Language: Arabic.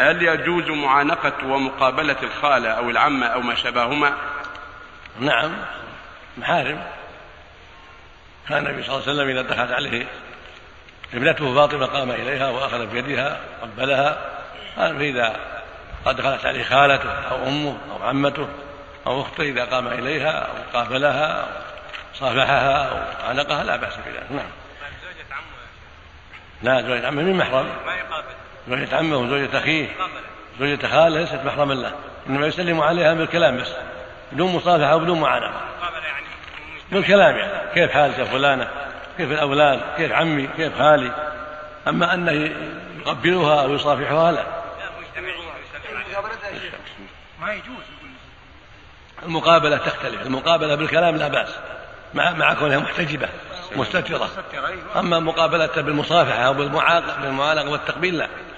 هل يجوز معانقة ومقابلة الخالة أو العمة أو ما شابههما؟ نعم، محارم. كان النبي صلى الله عليه وسلم إذا دخلت عليه ابنته فاطمة قام إليها وأخذ بيدها قبلها. فإذا دخلت عليه خالته أو أمه أو عمته أو أخته إذا قام إليها أو قابلها أو صافحها أو عانقها لا بأس بذلك. نعم. زوجة عمه؟ لا، زوجة عمه من محرم، ما يقابل. زوجة عمه وزوجة أخيه زوجة خاله ليست محرما له، إنما يسلم عليها بالكلام بس، بدون مصافحة وبدون معانقة، بالكلام يعني كيف حالك يا فلانة، كيف الأولاد، كيف عمي، كيف خالي. أما أنه يقبلها أو يصافحها لا. ما يجوز. المقابلة تختلف، المقابلة بالكلام لا بأس مع كونها محتجبة مستترة، أما مقابلتها بالمصافحة أو بالمعانقة والتقبيل لا.